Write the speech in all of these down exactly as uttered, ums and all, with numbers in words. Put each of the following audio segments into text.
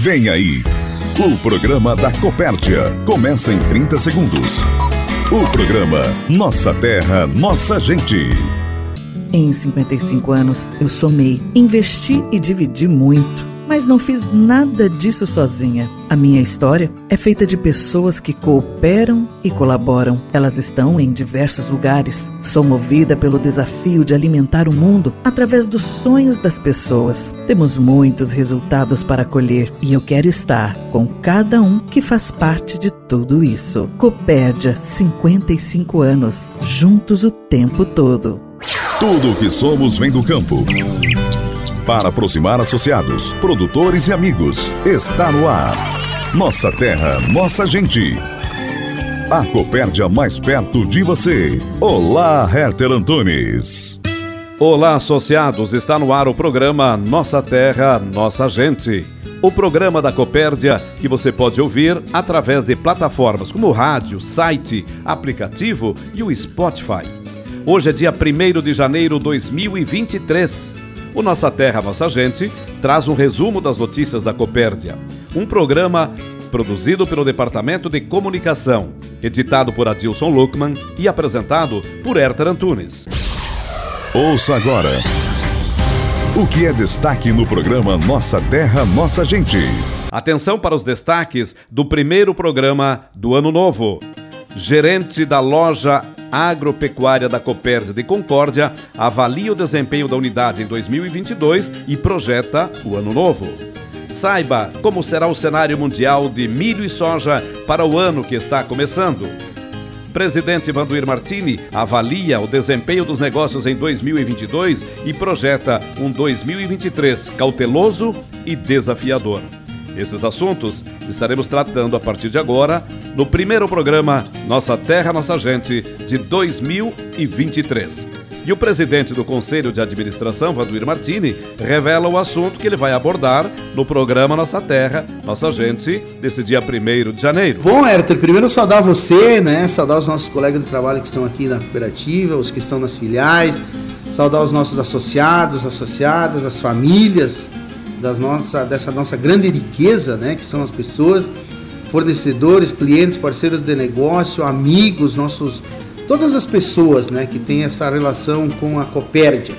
Vem aí, o programa da Copérdia. Começa em trinta segundos. O programa Nossa Terra, Nossa Gente. Em cinquenta e cinco anos, eu somei, investi e dividi muito. Mas não fiz nada disso sozinha. A minha história é feita de pessoas que cooperam e colaboram. Elas estão em diversos lugares. Sou movida pelo desafio de alimentar o mundo através dos sonhos das pessoas. Temos muitos resultados para colher e eu quero estar com cada um que faz parte de tudo isso. Copérdia, cinquenta e cinco anos. Juntos o tempo todo. Tudo o que somos vem do campo. Para aproximar associados, produtores e amigos, está no ar. Nossa Terra, Nossa Gente. A Copérdia mais perto de você. Olá, Herter Antunes. Olá, associados. Está no ar o programa Nossa Terra, Nossa Gente. O programa da Copérdia que você pode ouvir através de plataformas como rádio, site, aplicativo e o Spotify. Hoje é dia primeiro de janeiro de dois mil e vinte e três. O Nossa Terra, Nossa Gente traz um resumo das notícias da Copérdia. Um programa produzido pelo Departamento de Comunicação, editado por Adilson Lukman e apresentado por Értar Antunes. Ouça agora o que é destaque no programa Nossa Terra, Nossa Gente. Atenção para os destaques do primeiro programa do Ano Novo. Gerente da loja agropecuária da Copérdia de Concórdia avalia o desempenho da unidade em dois mil e vinte e dois e projeta o ano novo. Saiba como será o cenário mundial de milho e soja para o ano que está começando. Presidente Vanduir Martini avalia o desempenho dos negócios em dois mil e vinte e dois e projeta um dois mil e vinte e três cauteloso e desafiador. Esses assuntos estaremos tratando a partir de agora no primeiro programa Nossa Terra, Nossa Gente de dois mil e vinte e três. E o presidente do Conselho de Administração, Vanduir Martini, revela o assunto que ele vai abordar no programa Nossa Terra, Nossa Gente, desse dia primeiro de janeiro. Bom, Herter, primeiro saudar você, né? Saudar os nossos colegas de trabalho que estão aqui na cooperativa, os que estão nas filiais, saudar os nossos associados, associadas, as famílias Das nossa, dessa nossa grande riqueza, né, que são as pessoas, fornecedores, clientes, parceiros de negócio, amigos, nossos, todas as pessoas, né, que têm essa relação com a Copérdia.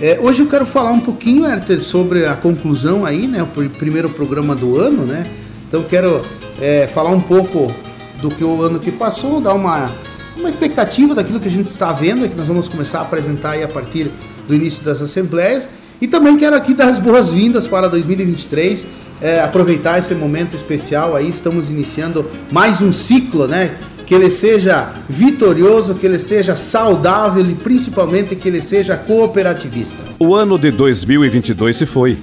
É, hoje eu quero falar um pouquinho, Herter, sobre a conclusão aí, né, o primeiro programa do ano, né, então quero é, falar um pouco do que o ano que passou, dar uma, uma expectativa daquilo que a gente está vendo, que nós vamos começar a apresentar aí a partir do início das assembleias. E também quero aqui dar as boas-vindas para dois mil e vinte e três, é, aproveitar esse momento especial aí, estamos iniciando mais um ciclo, né? Que ele seja vitorioso, que ele seja saudável e principalmente que ele seja cooperativista. O ano de dois mil e vinte e dois se foi.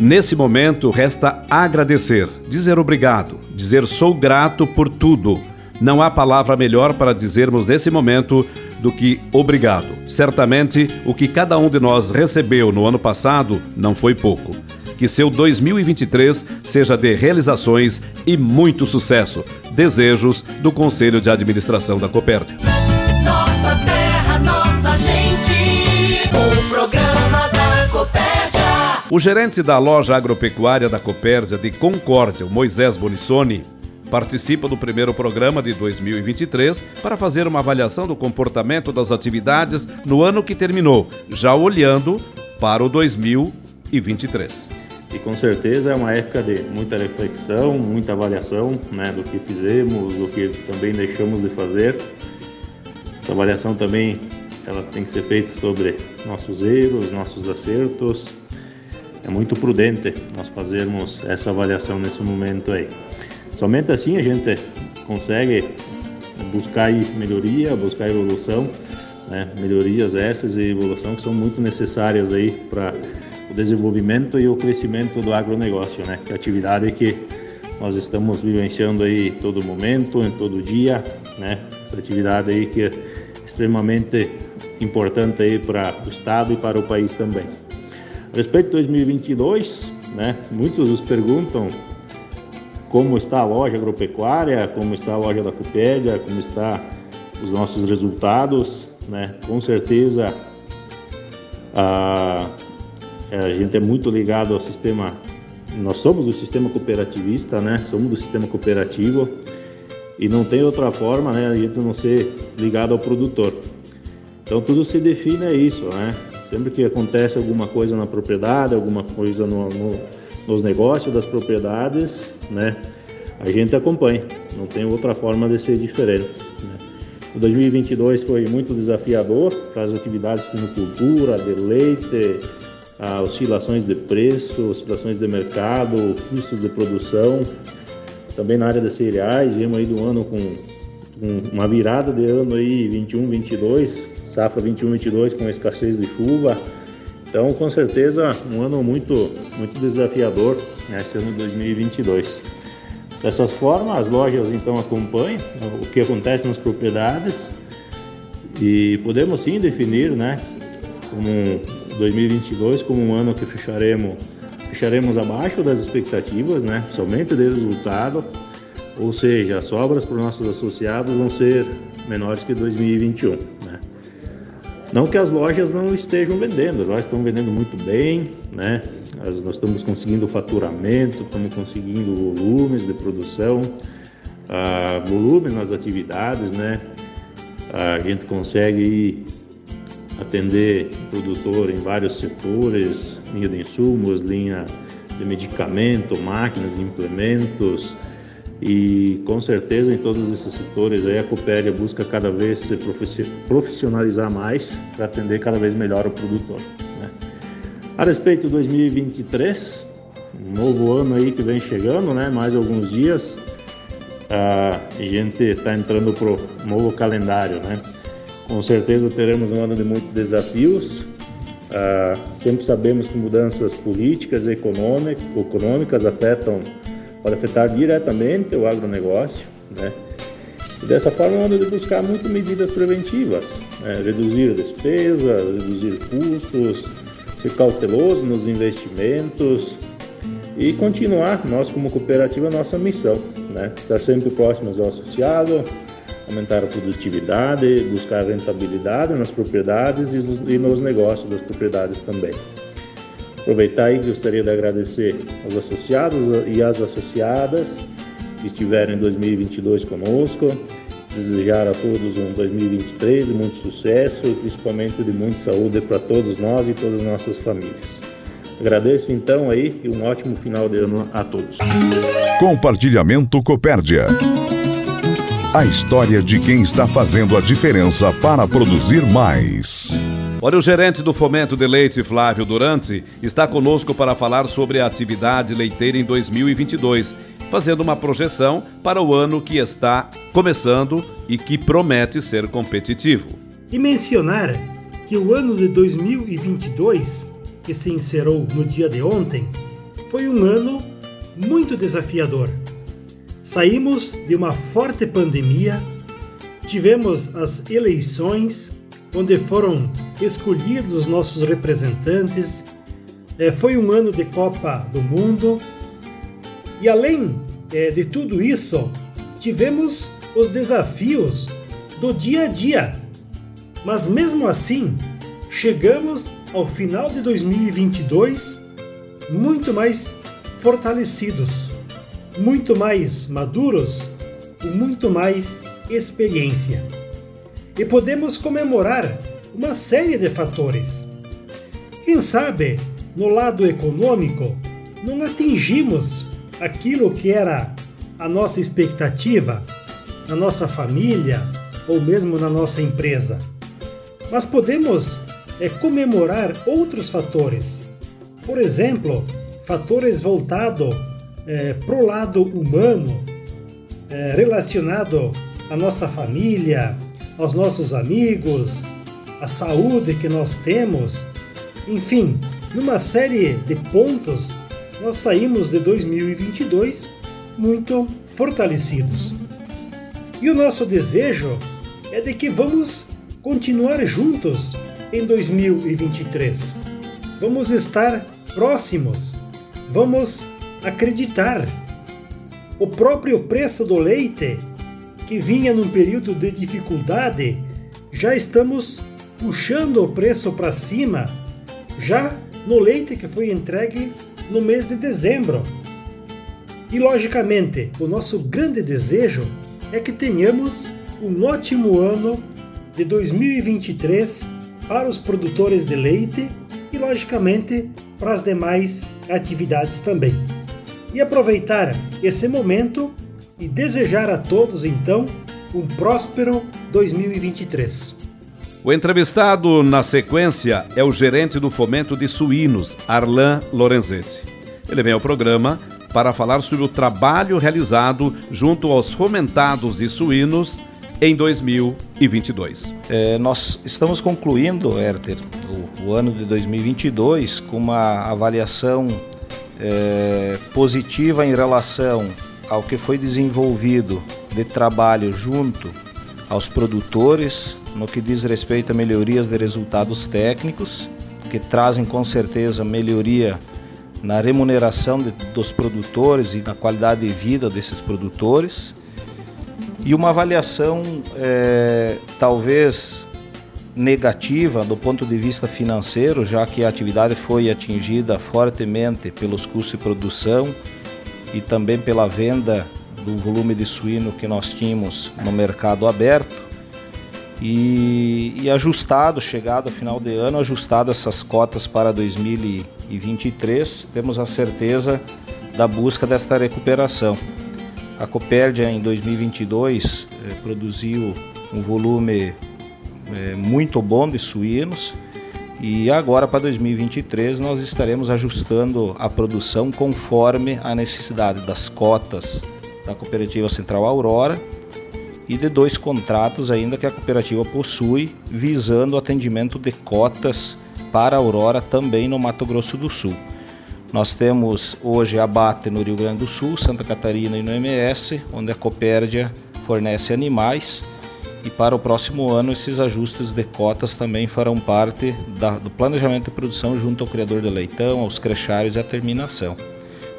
Nesse momento resta agradecer, dizer obrigado, dizer sou grato por tudo. Não há palavra melhor para dizermos nesse momento do que obrigado. Certamente, o que cada um de nós recebeu no ano passado não foi pouco. Que seu dois mil e vinte e três seja de realizações e muito sucesso. Desejos do Conselho de Administração da Copérdia. Nossa Terra, Nossa Gente, o programa da Copérdia. O gerente da loja agropecuária da Copérdia de Concórdia, Moisés Bonissoni, participa do primeiro programa de dois mil e vinte e três para fazer uma avaliação do comportamento das atividades no ano que terminou, já olhando para o dois mil e vinte e três. E com certeza é uma época de muita reflexão, muita avaliação, né, do que fizemos, do que também deixamos de fazer. Essa avaliação também ela tem que ser feita sobre nossos erros, nossos acertos. É muito prudente nós fazermos essa avaliação nesse momento aí. Somente assim a gente consegue buscar melhoria, buscar evolução, né? Melhorias essas e evolução que são muito necessárias aí para o desenvolvimento e o crescimento do agronegócio, né? Que é a atividade que nós estamos vivenciando aí todo momento, em todo dia, né? Essa atividade aí que é extremamente importante aí para o estado e para o país também. A respeito de dois mil e vinte e dois, né? Muitos nos perguntam como está a loja agropecuária, como está a loja da Copérdia, como está os nossos resultados, né? Com certeza a, a gente é muito ligado ao sistema nós somos do sistema cooperativista, né? Somos do sistema cooperativo e não tem outra forma, né, de não ser ligado ao produtor. Então tudo se define é isso, né? Sempre que acontece alguma coisa na propriedade, alguma coisa no, no, nos negócios das propriedades, né, a gente acompanha. Não tem outra forma de ser diferente, né? O dois mil e vinte e dois foi muito desafiador para as atividades como cultura, de leite, oscilações de preço, oscilações de mercado, custos de produção. Também na área de cereais, viemos aí do ano com, com uma virada de ano aí vinte e um, vinte e dois, safra vinte e um, vinte e dois com escassez de chuva. Então, com certeza, um ano muito, muito desafiador, né, esse ano de dois mil e vinte e dois. Dessas formas, as lojas então acompanham o que acontece nas propriedades e podemos sim definir, né, como dois mil e vinte e dois como um ano que fecharemos Fecharemos abaixo das expectativas, né? Somente de resultado, ou seja, as sobras para os nossos associados vão ser menores que dois mil e vinte e um, né? Não que as lojas não estejam vendendo, as lojas estão vendendo muito bem, né? Nós, nós estamos conseguindo faturamento, estamos conseguindo volumes de produção, ah, volume nas atividades, né? Ah, a gente consegue atender produtor em vários setores, linha de insumos, linha de medicamento, máquinas, implementos, e com certeza em todos esses setores aí a Copérdia busca cada vez se profissionalizar mais para atender cada vez melhor o produtor, né? A respeito de dois mil e vinte e três, um novo ano aí que vem chegando, né? Mais alguns dias, a gente está entrando para o novo calendário, né? Com certeza teremos um ano de muitos desafios. Ah, sempre sabemos que mudanças políticas e econômicas, econômicas afetam, pode afetar diretamente o agronegócio, né? E dessa forma, é hora de buscar muito medidas preventivas, né? Reduzir despesas, reduzir custos, ser cauteloso nos investimentos e continuar, nós como cooperativa, a nossa missão, né? Estar sempre próximos ao associado, aumentar a produtividade, buscar rentabilidade nas propriedades e nos negócios das propriedades também. Aproveitar e gostaria de agradecer aos associados e às associadas que estiveram em dois mil e vinte e dois conosco, desejar a todos um dois mil e vinte e três de muito sucesso e principalmente de muita saúde para todos nós e todas as nossas famílias. Agradeço então aí e um ótimo final de ano a todos. Compartilhamento Copérdia. A história de quem está fazendo a diferença para produzir mais. Olha, o gerente do Fomento de Leite, Flávio Durante, está conosco para falar sobre a atividade leiteira em dois mil e vinte e dois, fazendo uma projeção para o ano que está começando e que promete ser competitivo. E mencionar que o ano de dois mil e vinte e dois, que se encerrou no dia de ontem, foi um ano muito desafiador. Saímos de uma forte pandemia, tivemos as eleições, onde foram escolhidos os nossos representantes, é, foi um ano de Copa do Mundo e além é, de tudo isso, tivemos os desafios do dia a dia. Mas mesmo assim, chegamos ao final de dois mil e vinte e dois muito mais fortalecidos, muito mais maduros e muito mais experiência. E podemos comemorar uma série de fatores. Quem sabe, no lado econômico, não atingimos aquilo que era a nossa expectativa, na nossa família ou mesmo na nossa empresa. Mas podemos é, comemorar outros fatores. Por exemplo, fatores voltados É, para o lado humano, é, relacionado à nossa família, aos nossos amigos, à saúde que nós temos. Enfim, numa série de pontos, nós saímos de dois mil e vinte e dois muito fortalecidos. E o nosso desejo é de que vamos continuar juntos em dois mil e vinte e três. Vamos estar próximos, vamos acreditar. O próprio preço do leite, que vinha num período de dificuldade, já estamos puxando o preço para cima, já no leite que foi entregue no mês de dezembro. E, logicamente, o nosso grande desejo é que tenhamos um ótimo ano de dois mil e vinte e três para os produtores de leite e, logicamente, para as demais atividades também. E aproveitar esse momento e desejar a todos, então, um próspero dois mil e vinte e três. O entrevistado na sequência é o gerente do Fomento de Suínos, Arlan Lorenzetti. Ele vem ao programa para falar sobre o trabalho realizado junto aos fomentados de suínos em dois mil e vinte e dois. É, nós estamos concluindo, Herter, o, o ano de dois mil e vinte e dois com uma avaliação é, positiva em relação ao que foi desenvolvido de trabalho junto aos produtores no que diz respeito a melhorias de resultados técnicos, que trazem com certeza melhoria na remuneração de, dos produtores e na qualidade de vida desses produtores. E uma avaliação é, talvez negativa do ponto de vista financeiro, já que a atividade foi atingida fortemente pelos custos de produção e também pela venda do volume de suíno que nós tínhamos no mercado aberto. E, e ajustado, chegado ao final de ano, ajustado essas cotas para dois mil e vinte e três, temos a certeza da busca desta recuperação. A Copérdia em dois mil e vinte e dois eh, produziu um volume eh, muito bom de suínos e agora para dois mil e vinte e três nós estaremos ajustando a produção conforme a necessidade das cotas da Cooperativa Central Aurora e de dois contratos ainda que a cooperativa possui visando o atendimento de cotas para a Aurora também no Mato Grosso do Sul. Nós temos hoje abate no Rio Grande do Sul, Santa Catarina e no M S, onde a Copérdia fornece animais. E para o próximo ano, esses ajustes de cotas também farão parte da, do planejamento de produção junto ao criador de leitão, aos crechários e à terminação.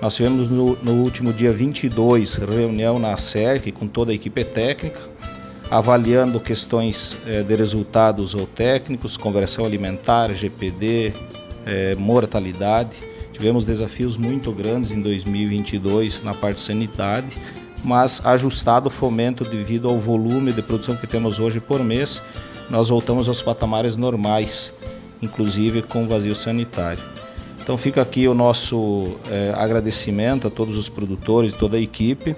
Nós tivemos no, no último dia vinte e dois reunião na C E R C com toda a equipe técnica, avaliando questões eh, de resultados ou técnicos, conversão alimentar, G P D, eh, mortalidade. Tivemos desafios muito grandes em dois mil e vinte e dois na parte de sanidade, mas ajustado o fomento devido ao volume de produção que temos hoje por mês, nós voltamos aos patamares normais, inclusive com vazio sanitário. Então fica aqui o nosso eh, agradecimento a todos os produtores, toda a equipe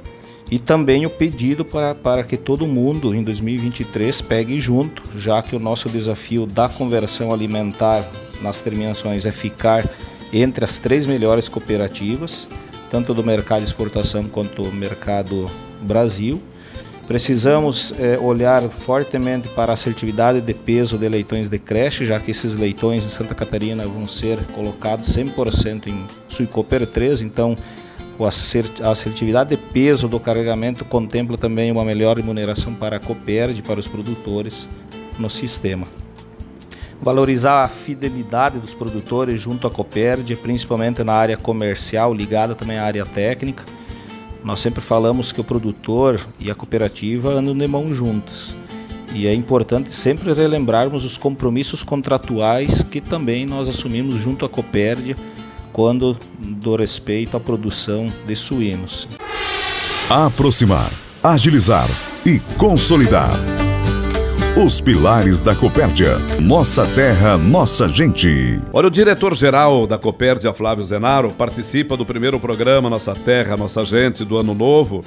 e também o pedido para, para que todo mundo em dois mil e vinte e três pegue junto, já que o nosso desafio da conversão alimentar nas terminações é ficar entre as três melhores cooperativas, tanto do mercado de exportação quanto do mercado Brasil. Precisamos é, olhar fortemente para a assertividade de peso de leitões de creche, já que esses leitões em Santa Catarina vão ser colocados cem por cento em Suicoper três, então a assertividade de peso do carregamento contempla também uma melhor remuneração para a Copérdia, para os produtores no sistema. Valorizar a fidelidade dos produtores junto à Copérdia, principalmente na área comercial, ligada também à área técnica. Nós sempre falamos que o produtor e a cooperativa andam de mão juntos. E é importante sempre relembrarmos os compromissos contratuais que também nós assumimos junto à Copérdia, quando do respeito à produção de suínos. Aproximar, agilizar e consolidar. Os pilares da Copérdia. Nossa terra, nossa gente. Olha, o diretor-geral da Copérdia, Flávio Zenaro, participa do primeiro programa Nossa Terra, Nossa Gente, do Ano Novo,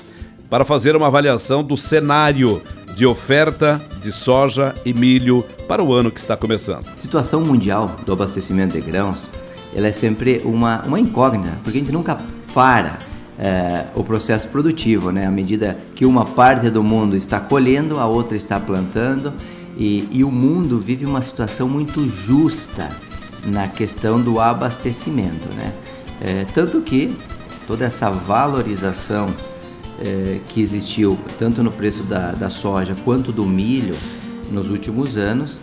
para fazer uma avaliação do cenário de oferta de soja e milho para o ano que está começando. A situação mundial do abastecimento de grãos, ela é sempre uma, uma incógnita, porque a gente nunca para É, o processo produtivo, né? À medida que uma parte do mundo está colhendo, a outra está plantando e, e o mundo vive uma situação muito justa na questão do abastecimento, né? É, tanto que toda essa valorização é, que existiu tanto no preço da, da soja quanto do milho nos últimos anos,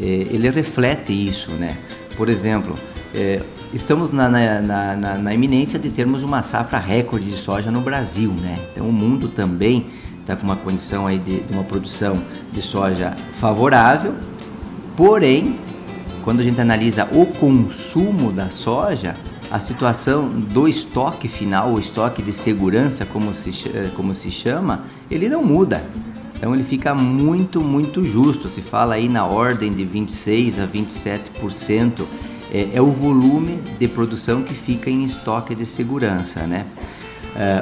é, ele reflete isso, né? Por exemplo, é, estamos na, na, na, na, na iminência de termos uma safra recorde de soja no Brasil, né? Então o mundo também está com uma condição aí de, de uma produção de soja favorável, porém, quando a gente analisa o consumo da soja, a situação do estoque final, o estoque de segurança, como se, como se chama, ele não muda. Então ele fica muito, muito justo. Se fala aí na ordem de vinte e seis a vinte e sete por cento é, é o volume de produção que fica em estoque de segurança, né?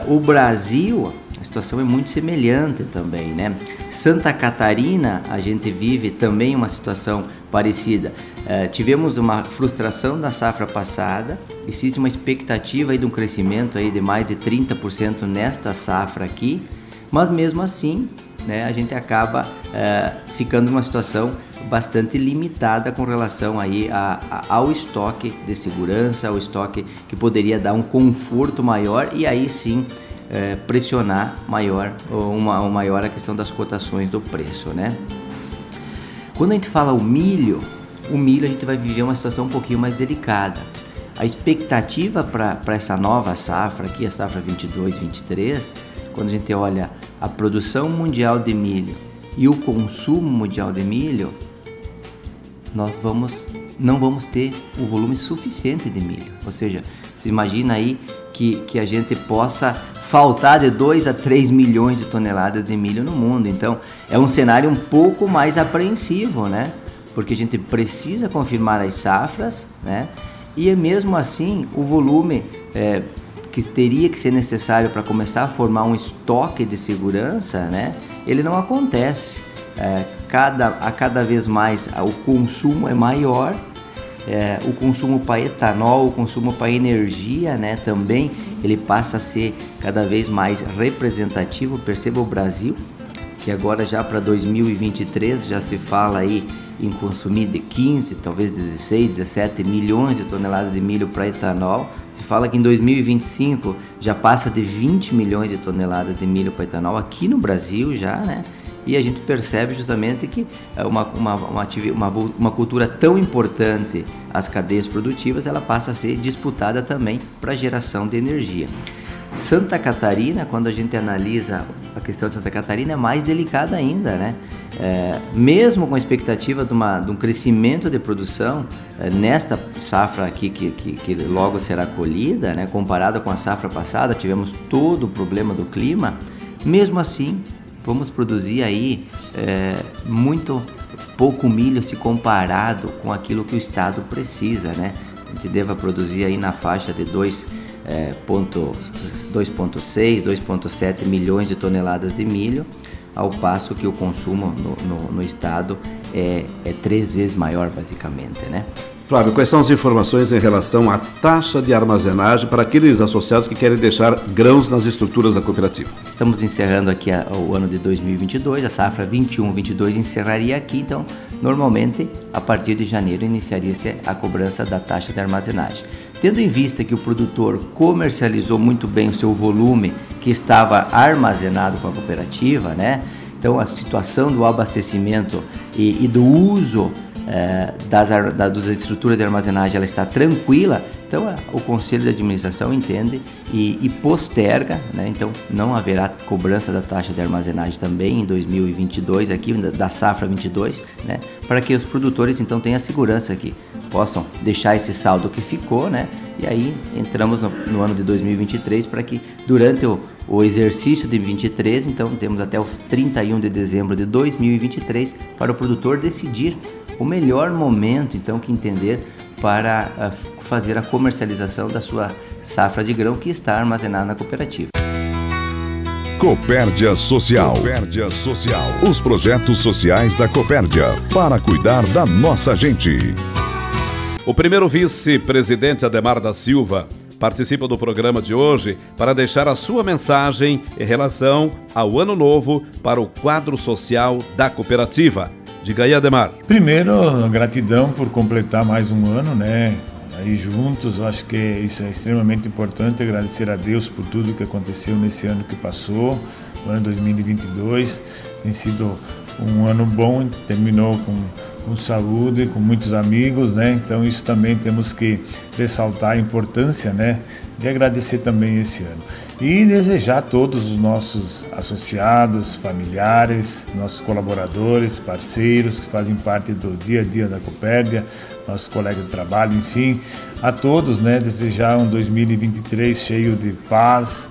Uh, o Brasil, a situação é muito semelhante também, né? Santa Catarina, a gente vive também uma situação parecida. Uh, tivemos uma frustração da safra passada, existe uma expectativa aí de um crescimento aí de mais de trinta por cento nesta safra aqui, mas mesmo assim, né, a gente acaba uh, ficando numa situação bastante limitada com relação aí a, a, ao estoque de segurança, ao estoque que poderia dar um conforto maior e aí sim uh, pressionar maior, uma, uma maior a questão das cotações do preço, né? Quando a gente fala o milho, o milho a gente vai viver uma situação um pouquinho mais delicada. A expectativa para essa nova safra aqui, a safra vinte e dois, vinte e três, quando a gente olha a produção mundial de milho e o consumo mundial de milho, nós vamos, não vamos ter o volume suficiente de milho. Ou seja, se imagina aí que, que a gente possa faltar de dois a três milhões de toneladas de milho no mundo. Então, é um cenário um pouco mais apreensivo, né? Porque a gente precisa confirmar as safras, né? E mesmo assim, o volume é, que teria que ser necessário para começar a formar um estoque de segurança, né? Ele não acontece. É, cada, a cada vez mais o consumo é maior, é, o consumo para etanol, o consumo para energia, né? Também ele passa a ser cada vez mais representativo. Perceba o Brasil, que agora já para dois mil e vinte e três já se fala aí em consumir de quinze, talvez dezesseis, dezessete milhões de toneladas de milho para etanol. Se fala que em dois mil e vinte e cinco já passa de vinte milhões de toneladas de milho para etanol aqui no Brasil já, né? E a gente percebe justamente que uma, uma, uma, uma, uma cultura tão importante às cadeias produtivas, ela passa a ser disputada também para a geração de energia. Santa Catarina, quando a gente analisa a questão de Santa Catarina, é mais delicada ainda, né? É, mesmo com a expectativa de, uma, de um crescimento de produção é, nesta safra aqui que, que, que logo será colhida, né, comparada com a safra passada, tivemos todo o problema do clima, mesmo assim vamos produzir aí é, muito pouco milho se comparado com aquilo que o Estado precisa, né? A gente deva produzir aí na faixa de dois vírgula seis, dois vírgula sete milhões de toneladas de milho, ao passo que o consumo no, no, no estado é, é três vezes maior, basicamente, né? Flávio, quais são as informações em relação à taxa de armazenagem para aqueles associados que querem deixar grãos nas estruturas da cooperativa? Estamos encerrando aqui a, o ano de dois mil e vinte e dois, a safra vinte e um, vinte e dois encerraria aqui, então, normalmente, a partir de janeiro, iniciaria-se a cobrança da taxa de armazenagem. Tendo em vista que o produtor comercializou muito bem o seu volume que estava armazenado com a cooperativa, né? Então, a situação do abastecimento e, e do uso é, das, da, das estruturas de armazenagem, ela está tranquila, então o Conselho de Administração entende e, e posterga, né? Então não haverá cobrança da taxa de armazenagem também em dois mil e vinte e dois, aqui da safra vinte e dois, né? Para que os produtores então tenham a segurança que possam deixar esse saldo que ficou, né? E aí entramos no, no ano de dois mil e vinte e três para que durante o O exercício de vinte e três, então temos até o trinta e um de dezembro de dois mil e vinte e três para o produtor decidir o melhor momento, então, que entender para fazer a comercialização da sua safra de grão que está armazenada na cooperativa. Copérdia Social. Copérdia Social. Os projetos sociais da Copérdia para cuidar da nossa gente. O primeiro vice-presidente Ademar da Silva participa do programa de hoje para deixar a sua mensagem em relação ao Ano Novo para o quadro social da cooperativa. Diga aí, Ademar. Primeiro, gratidão por completar mais um ano, né? Aí juntos, eu acho que isso é extremamente importante, agradecer a Deus por tudo que aconteceu nesse ano que passou, o ano dois mil e vinte e dois. Tem sido um ano bom, terminou com com saúde, com muitos amigos, né? Então isso também temos que ressaltar a importância, né, de agradecer também esse ano. E desejar a todos os nossos associados, familiares, nossos colaboradores, parceiros que fazem parte do dia a dia da Copérdia, nossos colegas de trabalho, enfim, a todos, né, desejar um dois mil e vinte e três cheio de paz,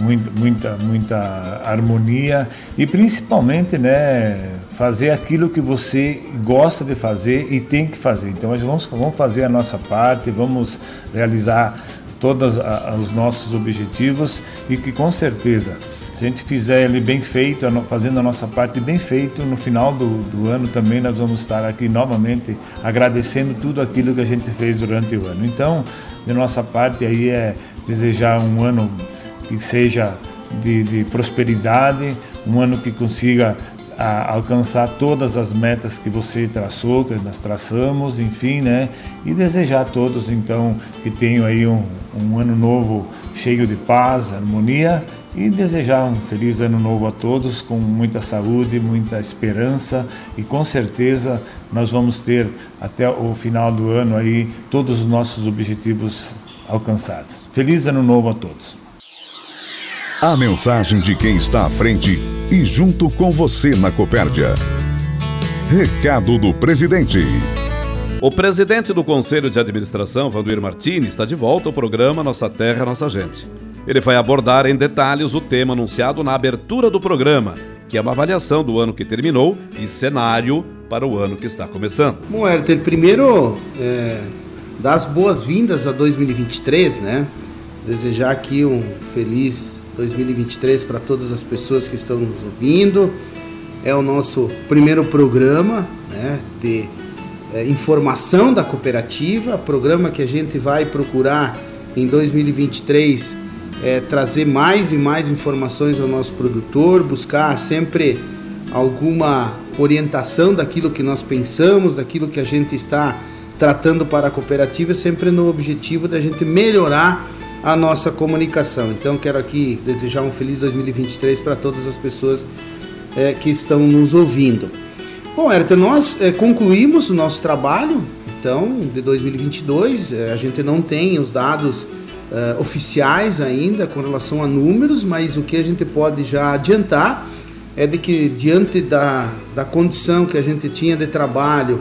muita, muita harmonia e principalmente, né, fazer aquilo que você gosta de fazer e tem que fazer. Então nós vamos, vamos fazer a nossa parte, vamos realizar todos os nossos objetivos e que com certeza, se a gente fizer ele bem feito, fazendo a nossa parte bem feito, no final do, do ano também nós vamos estar aqui novamente agradecendo tudo aquilo que a gente fez durante o ano. Então, de nossa parte aí é desejar um ano que seja de, de prosperidade, um ano que consiga a, alcançar todas as metas que você traçou, que nós traçamos, enfim, né? E desejar a todos, então, que tenham aí um, um ano novo cheio de paz, harmonia, e desejar um feliz ano novo a todos, com muita saúde, muita esperança, e com certeza nós vamos ter até o final do ano aí todos os nossos objetivos alcançados. Feliz ano novo a todos! A mensagem de quem está à frente e junto com você na Copérdia. Recado do presidente. O presidente do Conselho de Administração, Vanduir Martini, está de volta ao programa Nossa Terra, Nossa Gente. Ele vai abordar em detalhes o tema anunciado na abertura do programa, que é uma avaliação do ano que terminou e cenário para o ano que está começando. Bom, Herter, primeiro, é, dar as boas-vindas a dois mil e vinte e três, né? Desejar aqui um feliz dois mil e vinte e três para todas as pessoas que estão nos ouvindo. É o nosso primeiro programa, né, de é, informação da cooperativa, programa que a gente vai procurar em dois mil e vinte e três é, trazer mais e mais informações ao nosso produtor, buscar sempre alguma orientação daquilo que nós pensamos, daquilo que a gente está tratando para a cooperativa, sempre no objetivo da gente melhorar a nossa comunicação. Então quero aqui desejar um feliz dois mil e vinte e três para todas as pessoas é, que estão nos ouvindo. Bom, Herter, nós é, concluímos o nosso trabalho, então, de dois mil e vinte e dois, é, a gente não tem os dados é, oficiais ainda com relação a números, mas o que a gente pode já adiantar é de que diante da, da condição que a gente tinha de trabalho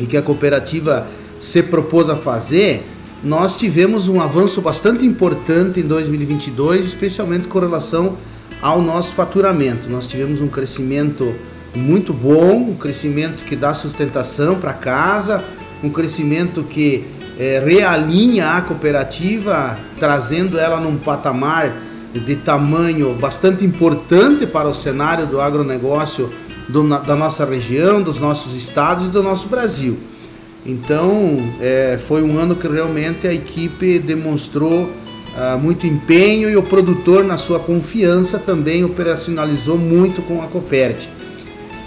e que a cooperativa se propôs a fazer, nós tivemos um avanço bastante importante em dois mil e vinte e dois, especialmente com relação ao nosso faturamento. Nós tivemos um crescimento muito bom, um crescimento que dá sustentação para casa, um crescimento que é, realinha a cooperativa, trazendo ela num patamar de tamanho bastante importante para o cenário do agronegócio do, da nossa região, dos nossos estados e do nosso Brasil. Então, é, foi um ano que realmente a equipe demonstrou ah, muito empenho e o produtor, na sua confiança, também operacionalizou muito com a Copérdia.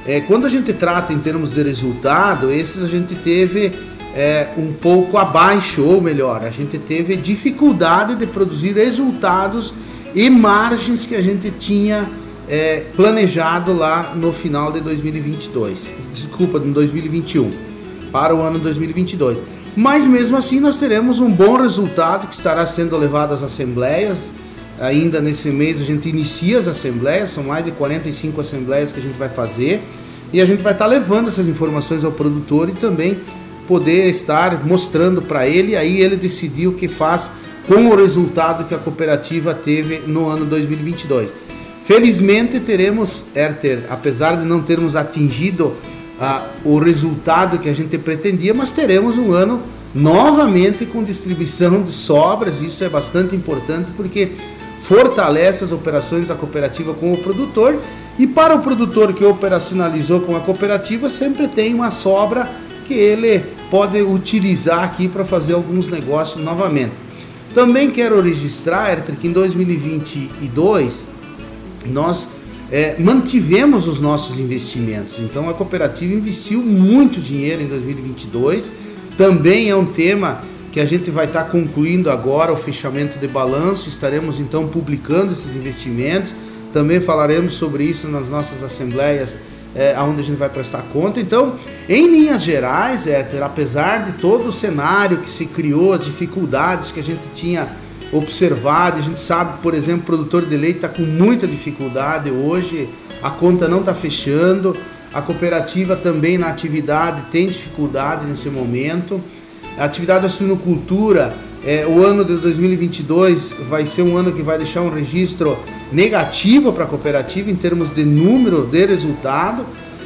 É, quando a gente trata em termos de resultado, esses a gente teve é, um pouco abaixo, ou melhor, a gente teve dificuldade de produzir resultados e margens que a gente tinha é, planejado lá no final de dois mil e vinte e dois, desculpa, em dois mil e vinte e um. Para o ano dois mil e vinte e dois, mas mesmo assim nós teremos um bom resultado que estará sendo levado às assembleias. Ainda nesse mês a gente inicia as assembleias, são mais de quarenta e cinco assembleias que a gente vai fazer e a gente vai estar levando essas informações ao produtor e também poder estar mostrando para ele, aí ele decidir o que faz com o resultado que a cooperativa teve no ano dois mil e vinte e dois. Felizmente teremos, Herter, apesar de não termos atingido Ah, o resultado que a gente pretendia, mas teremos um ano novamente com distribuição de sobras. Isso é bastante importante porque fortalece as operações da cooperativa com o produtor e para o produtor que operacionalizou com a cooperativa sempre tem uma sobra que ele pode utilizar aqui para fazer alguns negócios novamente. Também quero registrar, Herter, que em dois mil e vinte e dois nós É, mantivemos os nossos investimentos. Então a cooperativa investiu muito dinheiro em dois mil e vinte e dois, também é um tema que a gente vai estar concluindo agora o fechamento de balanço, estaremos então publicando esses investimentos, também falaremos sobre isso nas nossas assembleias é, aonde a gente vai prestar conta. Então, em linhas gerais, Herter, apesar de todo o cenário que se criou, as dificuldades que a gente tinha observado, a gente sabe, por exemplo, o produtor de leite está com muita dificuldade hoje, a conta não está fechando, a cooperativa também na atividade tem dificuldade nesse momento. A atividade da suinocultura, é, o ano de dois mil e vinte e dois vai ser um ano que vai deixar um registro negativo para a cooperativa em termos de número de resultado,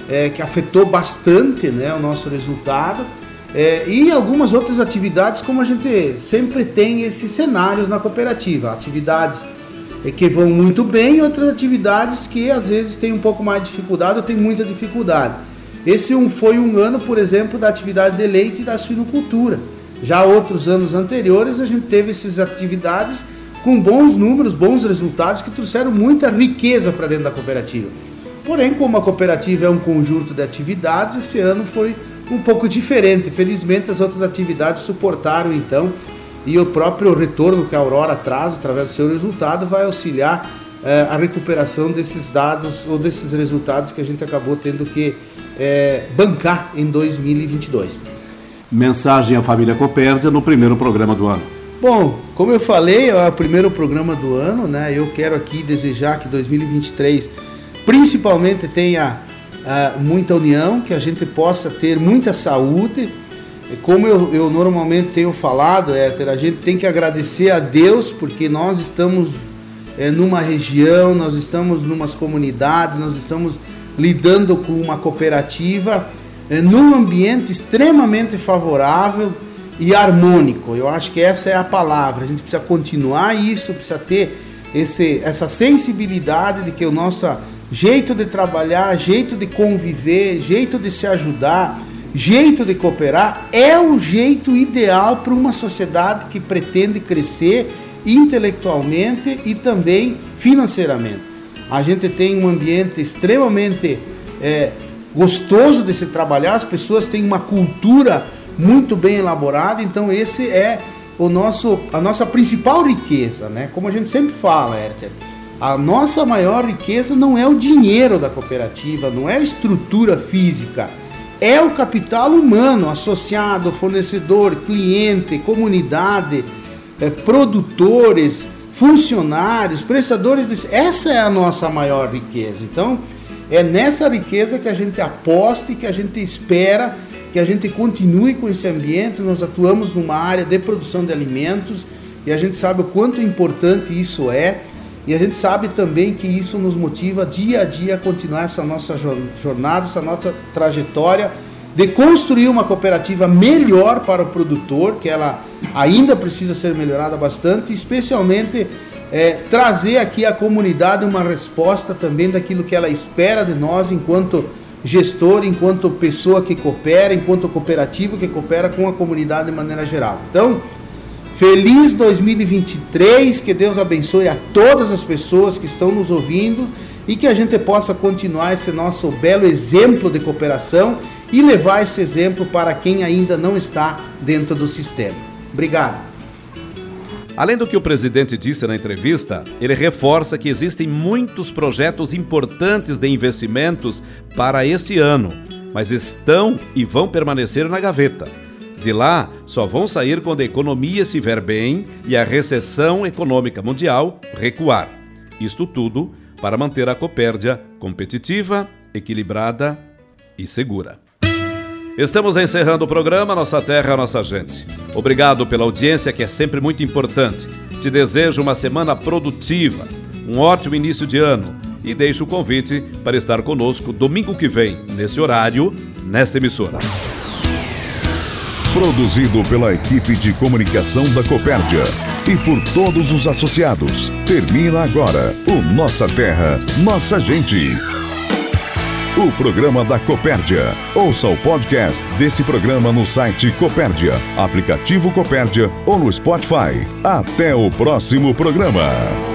é, que afetou bastante, né, o nosso resultado. É, e algumas outras atividades, como a gente sempre tem esses cenários na cooperativa, atividades que vão muito bem e outras atividades que às vezes tem um pouco mais de dificuldade ou tem muita dificuldade. Esse um, foi um ano, por exemplo, da atividade de leite e da suinocultura. Já outros anos anteriores a gente teve essas atividades com bons números, bons resultados que trouxeram muita riqueza para dentro da cooperativa. Porém, como a cooperativa é um conjunto de atividades, esse ano foi um pouco diferente. Felizmente as outras atividades suportaram então, e o próprio retorno que a Aurora traz através do seu resultado vai auxiliar eh, a recuperação desses dados ou desses resultados que a gente acabou tendo que eh, bancar em dois mil e vinte e dois. Mensagem à família Copérdia no primeiro programa do ano. Bom, como eu falei, é o primeiro programa do ano, né? Eu quero aqui desejar que dois mil e vinte e três principalmente tenha Uh, muita união, que a gente possa ter muita saúde. Como eu, eu normalmente tenho falado, Herter, a gente tem que agradecer a Deus, porque nós estamos é, numa região, nós estamos numas comunidades, nós estamos lidando com uma cooperativa é, num ambiente extremamente favorável e harmônico. Eu acho que essa é a palavra. A gente precisa continuar isso, precisa ter esse, essa sensibilidade de que o nosso jeito de trabalhar, jeito de conviver, jeito de se ajudar, jeito de cooperar, é o jeito ideal para uma sociedade que pretende crescer intelectualmente e também financeiramente. A gente tem um ambiente extremamente é, gostoso de se trabalhar, as pessoas têm uma cultura muito bem elaborada, então esse é o nosso, a nossa principal riqueza, né? Como a gente sempre fala, Herter. A nossa maior riqueza não é o dinheiro da cooperativa, não é a estrutura física, é o capital humano, associado, fornecedor, cliente, comunidade, é, produtores, funcionários, prestadores de... Essa é a nossa maior riqueza. Então, é nessa riqueza que a gente aposta e que a gente espera que a gente continue com esse ambiente. Nós atuamos numa área de produção de alimentos e a gente sabe o quanto importante isso é. E a gente sabe também que isso nos motiva dia a dia a continuar essa nossa jornada, essa nossa trajetória de construir uma cooperativa melhor para o produtor, que ela ainda precisa ser melhorada bastante, especialmente é, trazer aqui à comunidade uma resposta também daquilo que ela espera de nós enquanto gestor, enquanto pessoa que coopera, enquanto cooperativa que coopera com a comunidade de maneira geral. Então, feliz dois mil e vinte e três, que Deus abençoe a todas as pessoas que estão nos ouvindo e que a gente possa continuar esse nosso belo exemplo de cooperação e levar esse exemplo para quem ainda não está dentro do sistema. Obrigado. Além do que o presidente disse na entrevista, ele reforça que existem muitos projetos importantes de investimentos para esse ano, mas estão e vão permanecer na gaveta. De lá, só vão sair quando a economia estiver bem e a recessão econômica mundial recuar. Isto tudo para manter a Copérdia competitiva, equilibrada e segura. Estamos encerrando o programa Nossa Terra, Nossa Gente. Obrigado pela audiência, que é sempre muito importante. Te desejo uma semana produtiva, um ótimo início de ano e deixo o convite para estar conosco domingo que vem, nesse horário, nesta emissora. Produzido pela equipe de comunicação da Copérdia e por todos os associados. Termina agora o Nossa Terra, Nossa Gente. O programa da Copérdia. Ouça o podcast desse programa no site Copérdia, aplicativo Copérdia ou no Spotify. Até o próximo programa.